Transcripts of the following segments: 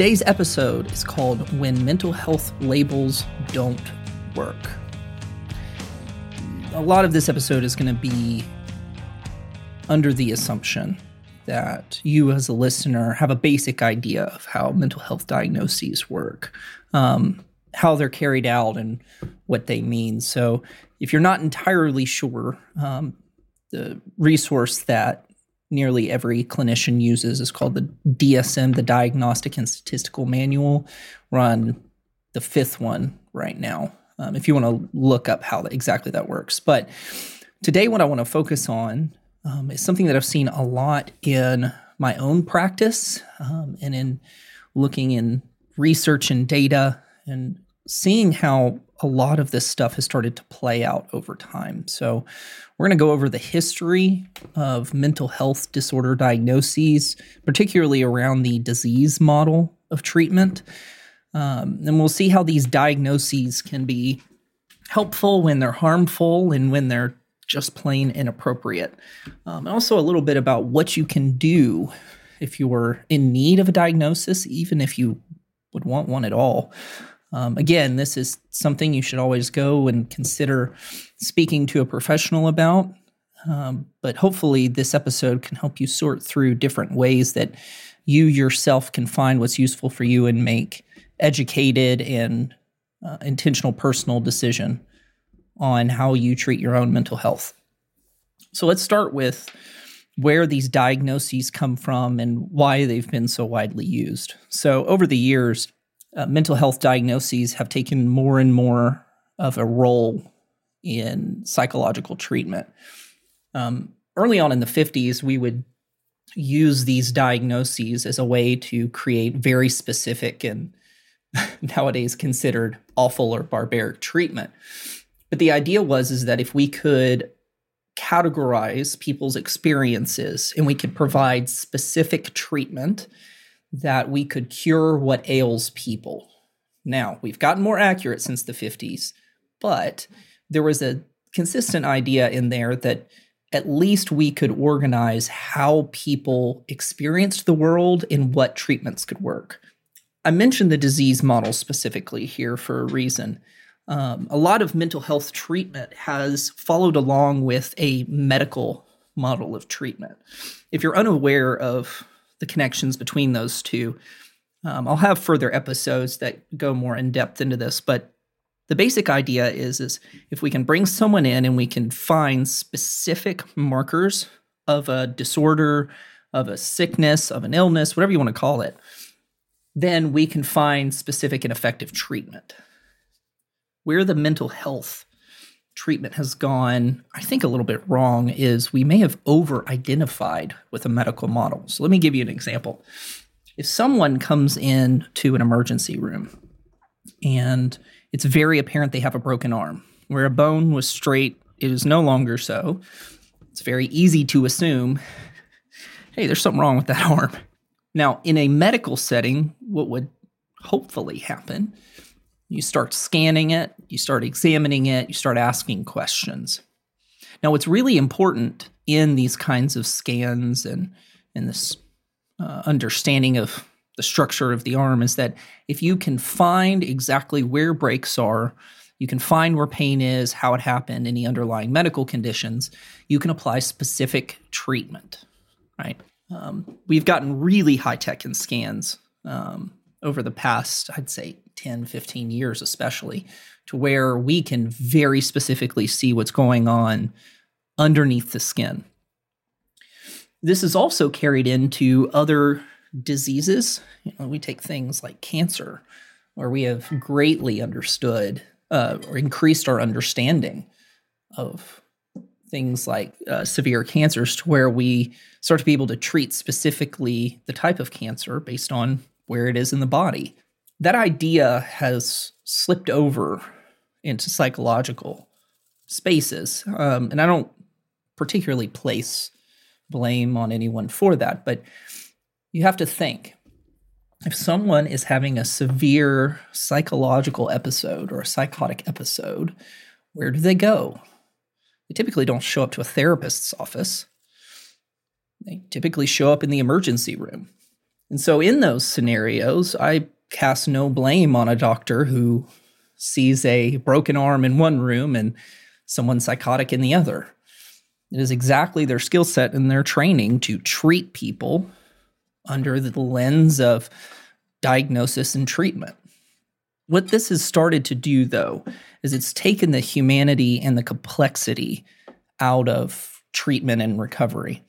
Today's episode is called When Mental Health Labels Don't Work. A lot of this episode is going to be under the assumption that you as a listener have a basic idea of how mental health diagnoses work, how they're carried out and what they mean. So if you're not entirely sure, the resource that nearly every clinician uses is called the DSM, the Diagnostic and Statistical Manual. We're on the fifth one right now, if you want to look up how exactly that works. But today what I want to focus on is something that I've seen a lot in my own practice and in looking in research and data and seeing how a lot of this stuff has started to play out over time. So we're going to go over the history of mental health disorder diagnoses, particularly around the disease model of treatment. And we'll see how these diagnoses can be helpful when they're harmful and when they're just plain inappropriate. And also a little bit about what you can do if you're in need of a diagnosis, even if you would want one at all. Again, this is something you should always go and consider speaking to a professional about, but hopefully this episode can help you sort through different ways that you yourself can find what's useful for you and make educated and intentional personal decision on how you treat your own mental health. So let's start with where these diagnoses come from and why they've been so widely used. So over the years, mental health diagnoses have taken more and more of a role in psychological treatment. Early on in the 50s, we would use these diagnoses as a way to create very specific and nowadays considered awful or barbaric treatment. But the idea was that if we could categorize people's experiences and we could provide specific treatment, that we could cure what ails people. Now, we've gotten more accurate since the 50s, but there was a consistent idea in there that at least we could organize how people experienced the world and what treatments could work. I mentioned the disease model specifically here for a reason. A lot of mental health treatment has followed along with a medical model of treatment. If you're unaware of the connections between those two, I'll have further episodes that go more in depth into this, but the basic idea is if we can bring someone in and we can find specific markers of a disorder, of a sickness, of an illness, whatever you want to call it, then we can find specific and effective treatment. Where the mental health treatment has gone, I think, a little bit wrong is we may have over-identified with a medical model. So let me give you an example. If someone comes in to an emergency room and it's very apparent they have a broken arm, where a bone was straight, it is no longer so, it's very easy to assume, hey, there's something wrong with that arm. Now, in a medical setting, what would hopefully happen, you start scanning it, you start examining it, you start asking questions. Now, what's really important in these kinds of scans and in this understanding of the structure of the arm is that if you can find exactly where breaks are, you can find where pain is, how it happened, any underlying medical conditions, you can apply specific treatment, right? We've gotten really high-tech in scans over the past, I'd say, 10, 15 years especially, to where we can very specifically see what's going on underneath the skin. This is also carried into other diseases. You know, we take things like cancer, where we have greatly understood or increased our understanding of things like severe cancers to where we start to be able to treat specifically the type of cancer based on where it is in the body. That idea has slipped over into psychological spaces, and I don't particularly place blame on anyone for that, but you have to think. If someone is having a severe psychological episode or a psychotic episode, where do they go? They typically don't show up to a therapist's office. They typically show up in the emergency room. And so in those scenarios, I cast no blame on a doctor who sees a broken arm in one room and someone psychotic in the other. It is exactly their skill set and their training to treat people under the lens of diagnosis and treatment. What this has started to do, though, is it's taken the humanity and the complexity out of treatment and recovery.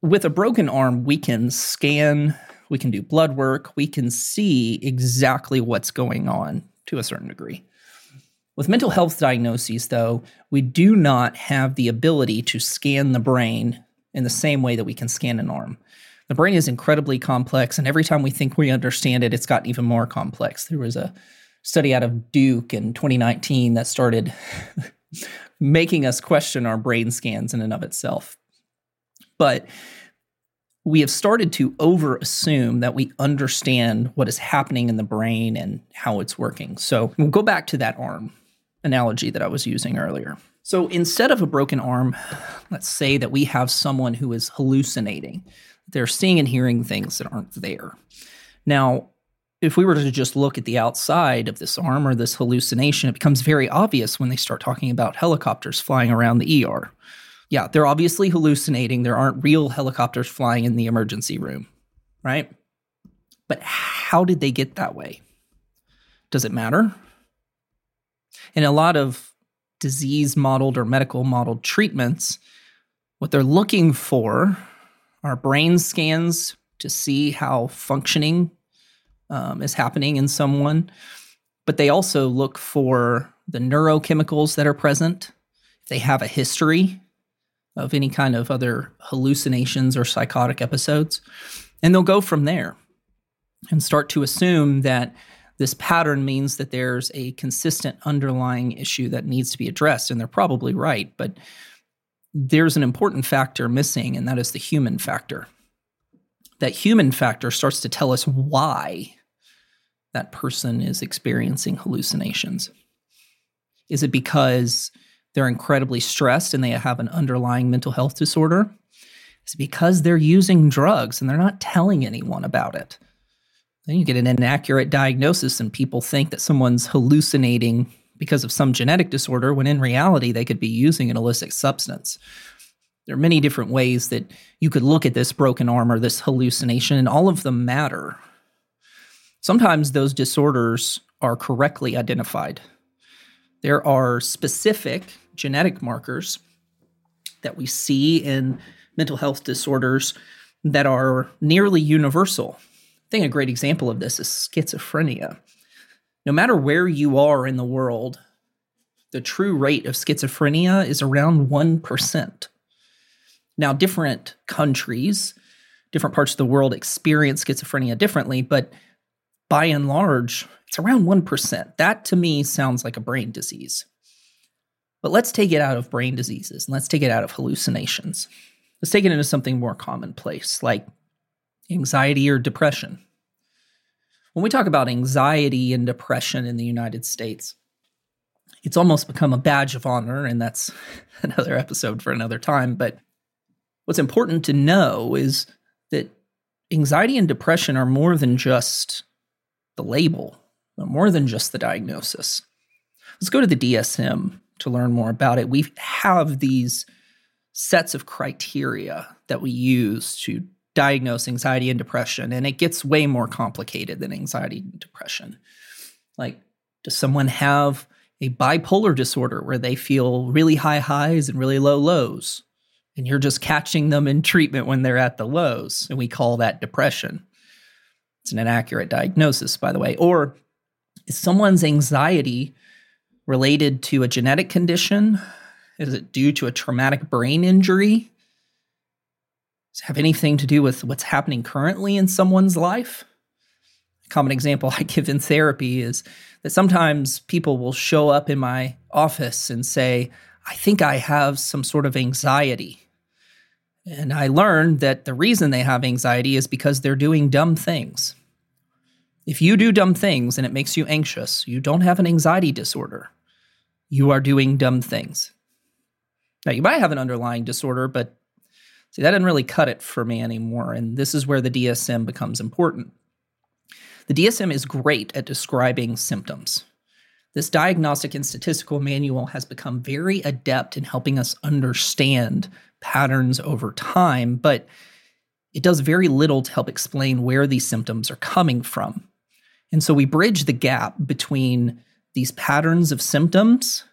With a broken arm, we can scan, we can do blood work, we can see exactly what's going on to a certain degree. With mental health diagnoses, though, we do not have the ability to scan the brain in the same way that we can scan an arm. The brain is incredibly complex, and every time we think we understand it, it's gotten even more complex. There was a study out of Duke in 2019 that started making us question our brain scans in and of itself. But we have started to over-assume that we understand what is happening in the brain and how it's working. So we'll go back to that arm analogy that I was using earlier. So instead of a broken arm, let's say that we have someone who is hallucinating. They're seeing and hearing things that aren't there. Now, if we were to just look at the outside of this arm or this hallucination, it becomes very obvious when they start talking about helicopters flying around the ER. Yeah, they're obviously hallucinating. There aren't real helicopters flying in the emergency room, right? But how did they get that way? Does it matter? In a lot of disease-modeled or medical-modeled treatments, what they're looking for are brain scans to see how functioning is happening in someone. But they also look for the neurochemicals that are present. If they have a history of any kind of other hallucinations or psychotic episodes, and they'll go from there and start to assume that this pattern means that there's a consistent underlying issue that needs to be addressed, and they're probably right, but there's an important factor missing, and that is the human factor. That human factor starts to tell us why that person is experiencing hallucinations. Is it because they're incredibly stressed and they have an underlying mental health disorder? It's because they're using drugs and they're not telling anyone about it. Then you get an inaccurate diagnosis and people think that someone's hallucinating because of some genetic disorder when in reality they could be using an illicit substance. There are many different ways that you could look at this broken arm or this hallucination, and all of them matter. Sometimes those disorders are correctly identified. There are specific genetic markers that we see in mental health disorders that are nearly universal. I think a great example of this is schizophrenia. No matter where you are in the world, the true rate of schizophrenia is around 1%. Now, different countries, different parts of the world experience schizophrenia differently, but by and large, it's around 1%. That, to me, sounds like a brain disease. But let's take it out of brain diseases, and let's take it out of hallucinations. Let's take it into something more commonplace, like anxiety or depression. When we talk about anxiety and depression in the United States, it's almost become a badge of honor, and that's another episode for another time. But what's important to know is that anxiety and depression are more than just the label, but more than just the diagnosis. Let's go to the DSM to learn more about it. We have these sets of criteria that we use to diagnose anxiety and depression, and it gets way more complicated than anxiety and depression. Like, does someone have a bipolar disorder where they feel really high highs and really low lows, and you're just catching them in treatment when they're at the lows, and we call that depression? It's an inaccurate diagnosis, by the way. Or is someone's anxiety related to a genetic condition? Is it due to a traumatic brain injury? Does it have anything to do with what's happening currently in someone's life? A common example I give in therapy is that sometimes people will show up in my office and say, I think I have some sort of anxiety. And I learned that the reason they have anxiety is because they're doing dumb things. If you do dumb things and it makes you anxious, you don't have an anxiety disorder. You are doing dumb things. Now, you might have an underlying disorder, but See, that didn't really cut it for me anymore, and this is where the DSM becomes important. The DSM is great at describing symptoms. This diagnostic and statistical manual has become very adept in helping us understand patterns over time, but it does very little to help explain where these symptoms are coming from. And so we bridge the gap between these patterns of symptoms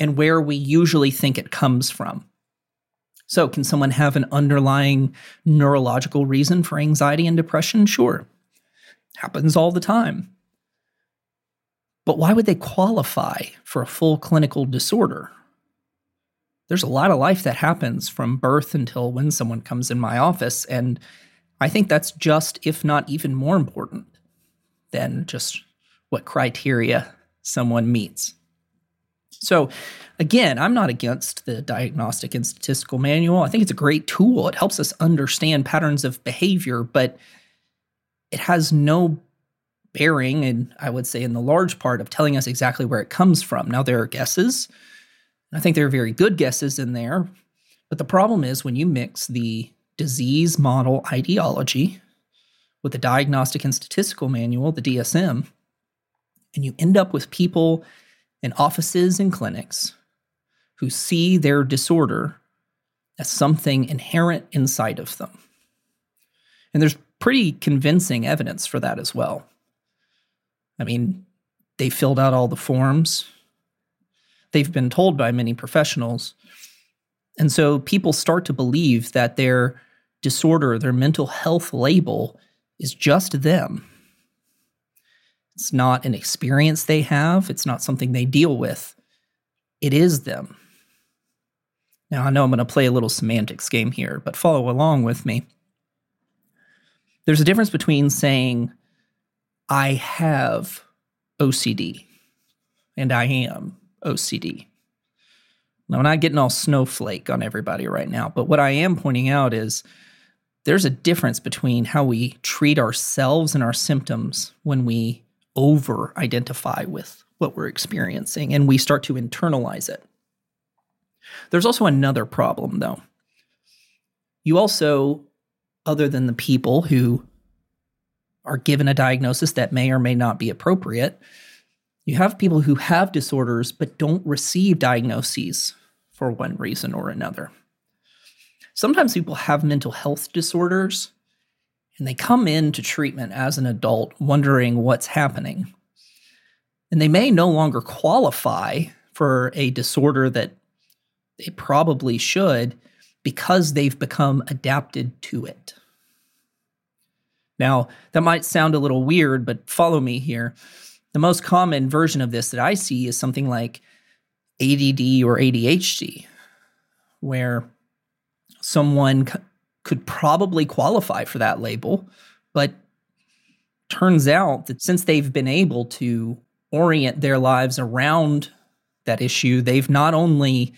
and where we usually think it comes from. So can someone have an underlying neurological reason for anxiety and depression? Sure. Happens all the time. But why would they qualify for a full clinical disorder? There's a lot of life that happens from birth until when someone comes in my office, and I think that's just, if not even more important than just what criteria someone meets. So again, I'm not against the diagnostic and statistical manual. I think it's a great tool. It helps us understand patterns of behavior, but it has no bearing, and I would say in the large part, of telling us exactly where it comes from. Now, there are guesses. I think there are very good guesses in there. But the problem is when you mix the disease model ideology with the diagnostic and statistical manual, the DSM, and you end up with people in offices and clinics who see their disorder as something inherent inside of them. And there's pretty convincing evidence for that as well. I mean, they filled out all the forms. They've been told by many professionals. And so people start to believe that their disorder, their mental health label, is just them. It's not an experience they have. It's not something they deal with. It is them. Now, I know I'm going to play a little semantics game here, but follow along with me. There's a difference between saying, I have OCD, and I am OCD. Now, I'm not getting all snowflake on everybody right now, but what I am pointing out is there's a difference between how we treat ourselves and our symptoms when we over-identify with what we're experiencing and we start to internalize it. There's also another problem, though. You also, other than the people who are given a diagnosis that may or may not be appropriate, you have people who have disorders but don't receive diagnoses for one reason or another. Sometimes people have mental health disorders and they come into treatment as an adult wondering what's happening. And they may no longer qualify for a disorder that they probably should because they've become adapted to it. Now, that might sound a little weird, but follow me here. The most common version of this that I see is something like ADD or ADHD, where someone could probably qualify for that label, but turns out that since they've been able to orient their lives around that issue, they've not only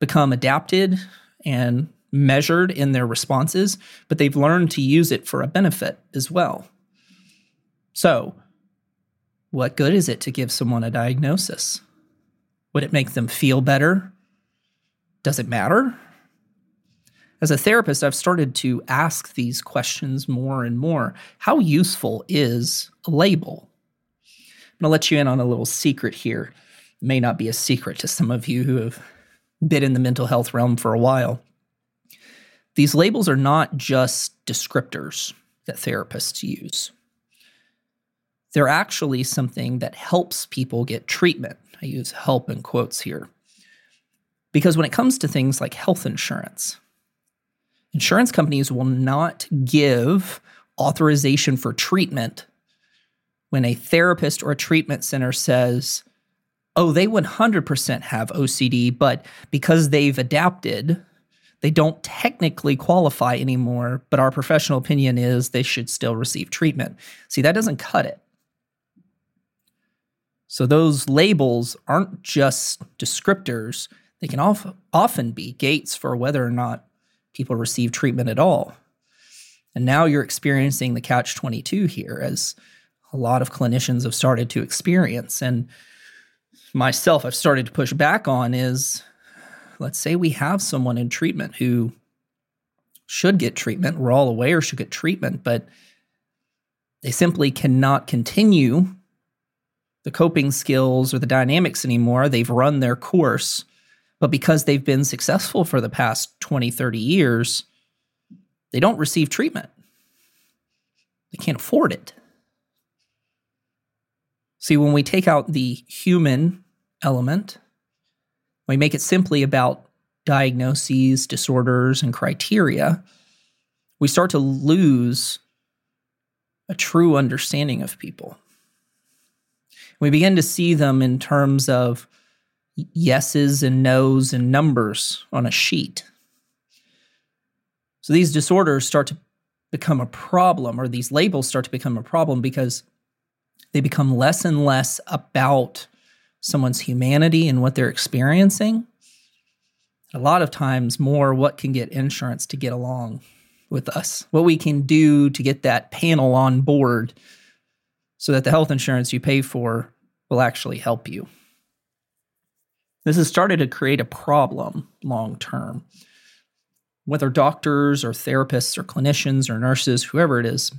become adapted and measured in their responses, but they've learned to use it for a benefit as well. So, what good is it to give someone a diagnosis? Would it make them feel better? Does it matter? As a therapist, I've started to ask these questions more and more. How useful is a label? I'm going to let you in on a little secret here. It may not be a secret to some of you who have been in the mental health realm for a while. These labels are not just descriptors that therapists use. They're actually something that helps people get treatment. I use help in quotes here. Because when it comes to things like health insurance, insurance companies will not give authorization for treatment when a therapist or a treatment center says, oh, they 100% have OCD, but because they've adapted, they don't technically qualify anymore, but our professional opinion is they should still receive treatment. See, that doesn't cut it. So those labels aren't just descriptors. They can often be gates for whether or not people receive treatment at all. And now you're experiencing the catch-22 here, as a lot of clinicians have started to experience. And myself, I've started to push back on is, let's say we have someone in treatment who should get treatment. We're all aware should get treatment, but they simply cannot continue the coping skills or the dynamics anymore. They've run their course, but because they've been successful for the past 20, 30 years, they don't receive treatment. They can't afford it. See, when we take out the human element, we make it simply about diagnoses, disorders, and criteria, we start to lose a true understanding of people. We begin to see them in terms of yeses and nos and numbers on a sheet. So these disorders start to become a problem, or these labels start to become a problem, because they become less and less about someone's humanity and what they're experiencing. A lot of times more what can get insurance to get along with us, what we can do to get that panel on board so that the health insurance you pay for will actually help you. This has started to create a problem long term. Whether doctors or therapists or clinicians or nurses, whoever it is,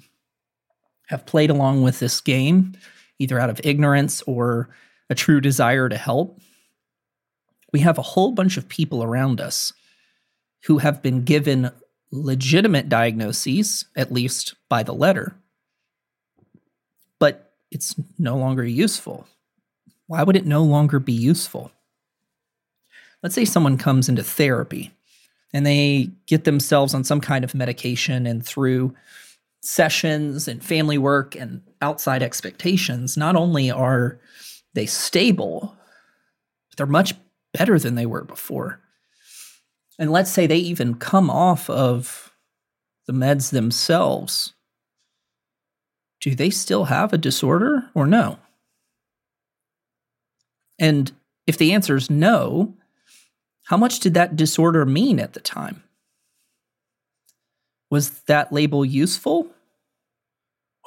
have played along with this game, either out of ignorance or a true desire to help, we have a whole bunch of people around us who have been given legitimate diagnoses, at least by the letter, but it's no longer useful. Why would it no longer be useful? Let's say someone comes into therapy and they get themselves on some kind of medication, and through sessions and family work and outside expectations, not only are they stable, but they're much better than they were before. And let's say they even come off of the meds themselves. Do they still have a disorder or no? And if the answer is no, how much did that disorder mean at the time? Was that label useful,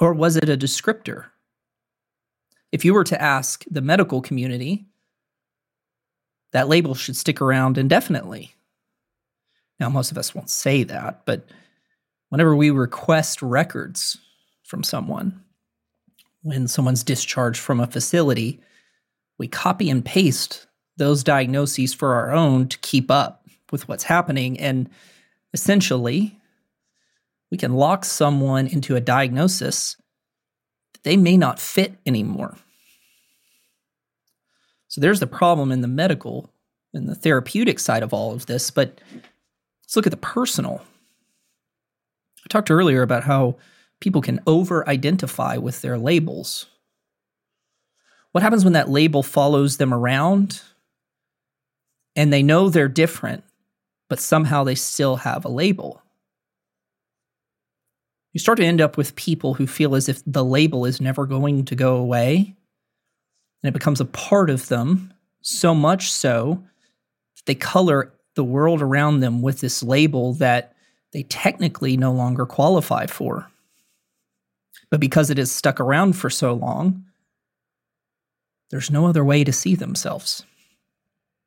or was it a descriptor? If you were to ask the medical community, that label should stick around indefinitely. Now, most of us won't say that, but whenever we request records from someone, when someone's discharged from a facility, we copy and paste those diagnoses for our own to keep up with what's happening. And essentially, we can lock someone into a diagnosis that they may not fit anymore. So there's the problem in the medical and the therapeutic side of all of this, but let's look at the personal. I talked earlier about how people can over-identify with their labels. What happens when that label follows them around and they know they're different, but somehow they still have a label? You start to end up with people who feel as if the label is never going to go away, and it becomes a part of them, so much so that they color the world around them with this label that they technically no longer qualify for. But because it has stuck around for so long, there's no other way to see themselves.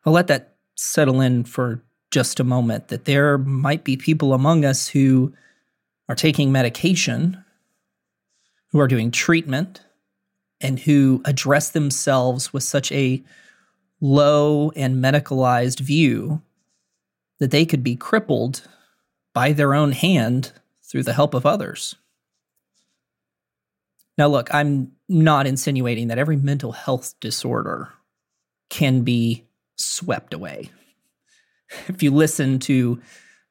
I'll let that settle in for just a moment, that there might be people among us who are taking medication, who are doing treatment, and who address themselves with such a low and medicalized view that they could be crippled by their own hand through the help of others. Now, look, I'm not insinuating that every mental health disorder can be swept away. If you listen to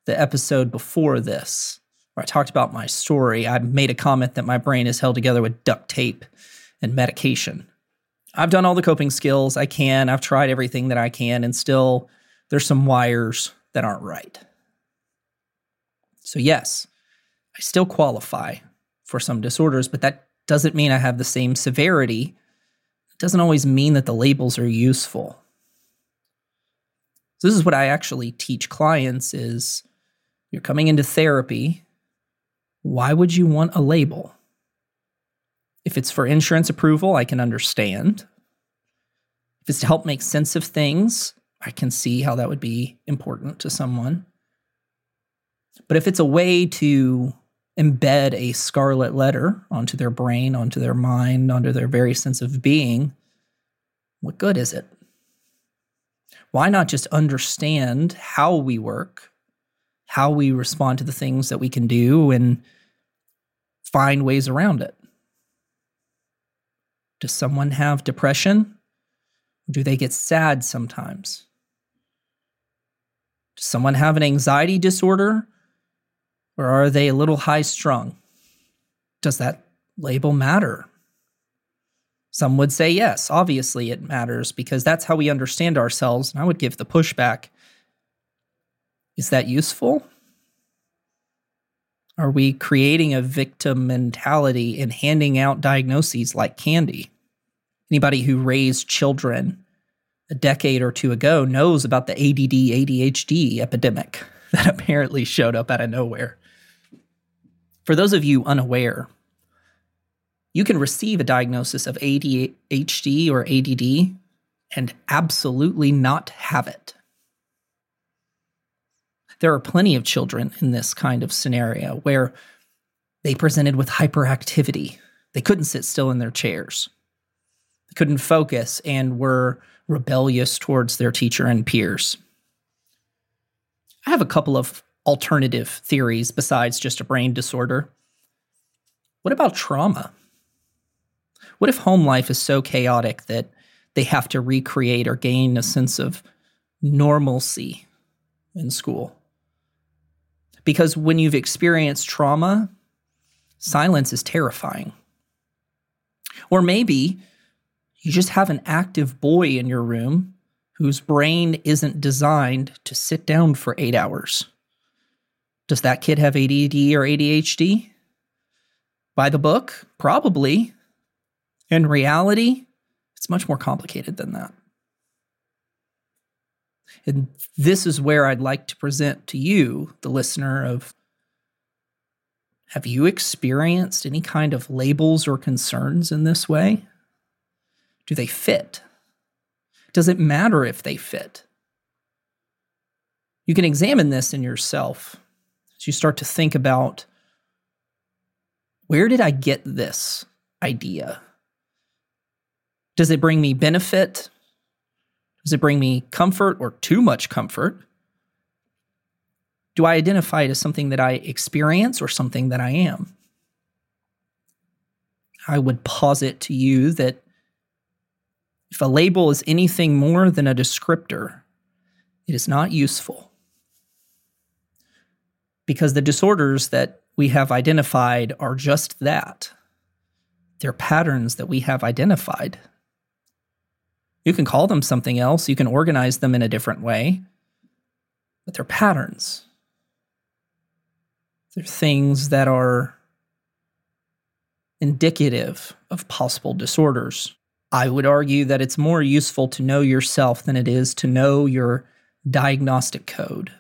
the episode before this, where I talked about my story, I made a comment that my brain is held together with duct tape and medication. I've done all the coping skills I can. I've tried everything that I can, and still there's some wires that aren't right. So yes, I still qualify for some disorders, but that doesn't mean I have the same severity. It doesn't always mean that the labels are useful. So this is what I actually teach clients is, you're coming into therapy, why would you want a label? If it's for insurance approval, I can understand. If it's to help make sense of things, I can see how that would be important to someone. But if it's a way to embed a scarlet letter onto their brain, onto their mind, onto their very sense of being, what good is it? Why not just understand how we work, how we respond to the things that we can do, and find ways around it? Does someone have depression? Do they get sad sometimes? Does someone have an anxiety disorder? Or are they a little high-strung? Does that label matter? Some would say yes, obviously it matters, because that's how we understand ourselves, and I would give the pushback. Is that useful? Are we creating a victim mentality and handing out diagnoses like candy? Anybody who raised children a decade or two ago knows about the ADD, ADHD epidemic that apparently showed up out of nowhere. For those of you unaware, you can receive a diagnosis of ADHD or ADD and absolutely not have it. There are plenty of children in this kind of scenario where they presented with hyperactivity. They couldn't sit still in their chairs. They couldn't focus and were rebellious towards their teacher and peers. I have a couple of alternative theories besides just a brain disorder. What about trauma? What if home life is so chaotic that they have to recreate or gain a sense of normalcy in school? Because when you've experienced trauma, silence is terrifying. Or maybe you just have an active boy in your room whose brain isn't designed to sit down for 8 hours. Does that kid have ADD or ADHD? By the book, probably. In reality, it's much more complicated than that. And this is where I'd like to present to you, the listener, of, have you experienced any kind of labels or concerns in this way? Do they fit? Does it matter if they fit? You can examine this in yourself as you start to think about, where did I get this idea? Does it bring me benefit? Does it bring me comfort or too much comfort? Do I identify it as something that I experience or something that I am? I would posit to you that if a label is anything more than a descriptor, it is not useful. Because the disorders that we have identified are just that. They're patterns that we have identified. You can call them something else, you can organize them in a different way, but they're patterns. They're things that are indicative of possible disorders. I would argue that it's more useful to know yourself than it is to know your diagnostic code.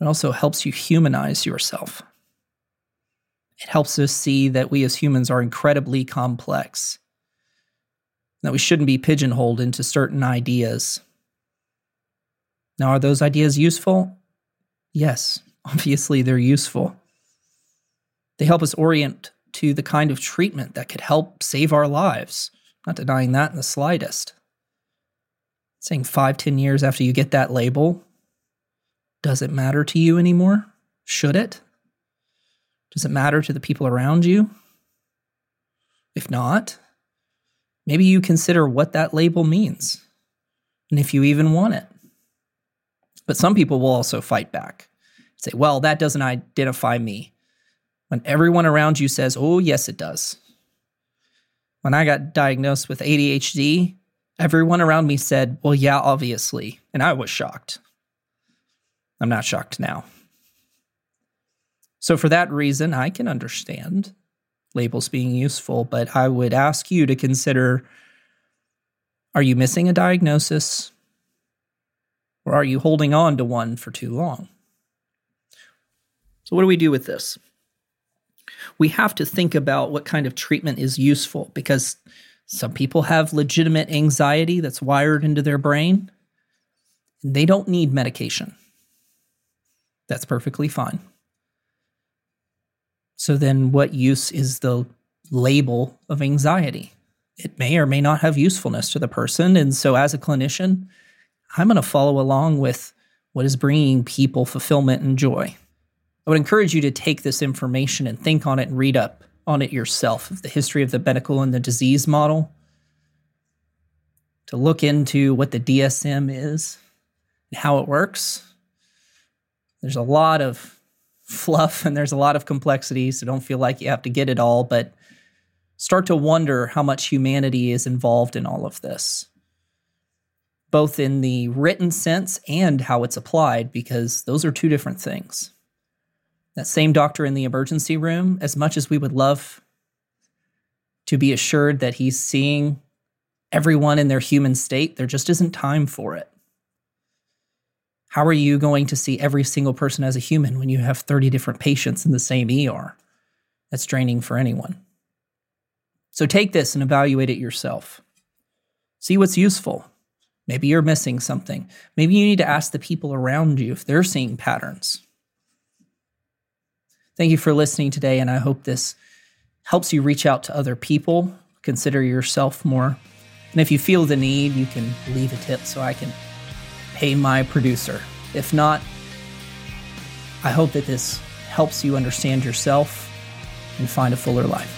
It also helps you humanize yourself. It helps us see that we as humans are incredibly complex, that we shouldn't be pigeonholed into certain ideas. Now, are those ideas useful? Yes, obviously they're useful. They help us orient to the kind of treatment that could help save our lives. Not denying that in the slightest. Saying 5-10 years after you get that label, does it matter to you anymore? Should it? Does it matter to the people around you? If not, maybe you consider what that label means, and if you even want it. But some people will also fight back. Say, well, that doesn't identify me. When everyone around you says, oh, yes, it does. When I got diagnosed with ADHD, everyone around me said, well, yeah, obviously. And I was shocked. I'm not shocked now. So for that reason, I can understand labels being useful, but I would ask you to consider, are you missing a diagnosis? Or are you holding on to one for too long? So what do we do with this? We have to think about what kind of treatment is useful, because some people have legitimate anxiety that's wired into their brain. They don't need medication. That's perfectly fine. So then what use is the label of anxiety? It may or may not have usefulness to the person. And so as a clinician, I'm going to follow along with what is bringing people fulfillment and joy. I would encourage you to take this information and think on it and read up on it yourself, of the history of the medical and the disease model, to look into what the DSM is and how it works. There's a lot of fluff and there's a lot of complexity, so don't feel like you have to get it all, but start to wonder how much humanity is involved in all of this, both in the written sense and how it's applied, because those are two different things. That same doctor in the emergency room, as much as we would love to be assured that he's seeing everyone in their human state, there just isn't time for it. How are you going to see every single person as a human when you have 30 different patients in the same ER? That's draining for anyone. So take this and evaluate it yourself. See what's useful. Maybe you're missing something. Maybe you need to ask the people around you if they're seeing patterns. Thank you for listening today, and I hope this helps you reach out to other people, consider yourself more. And if you feel the need, you can leave a tip so I can pay my producer. If not, I hope that this helps you understand yourself and find a fuller life.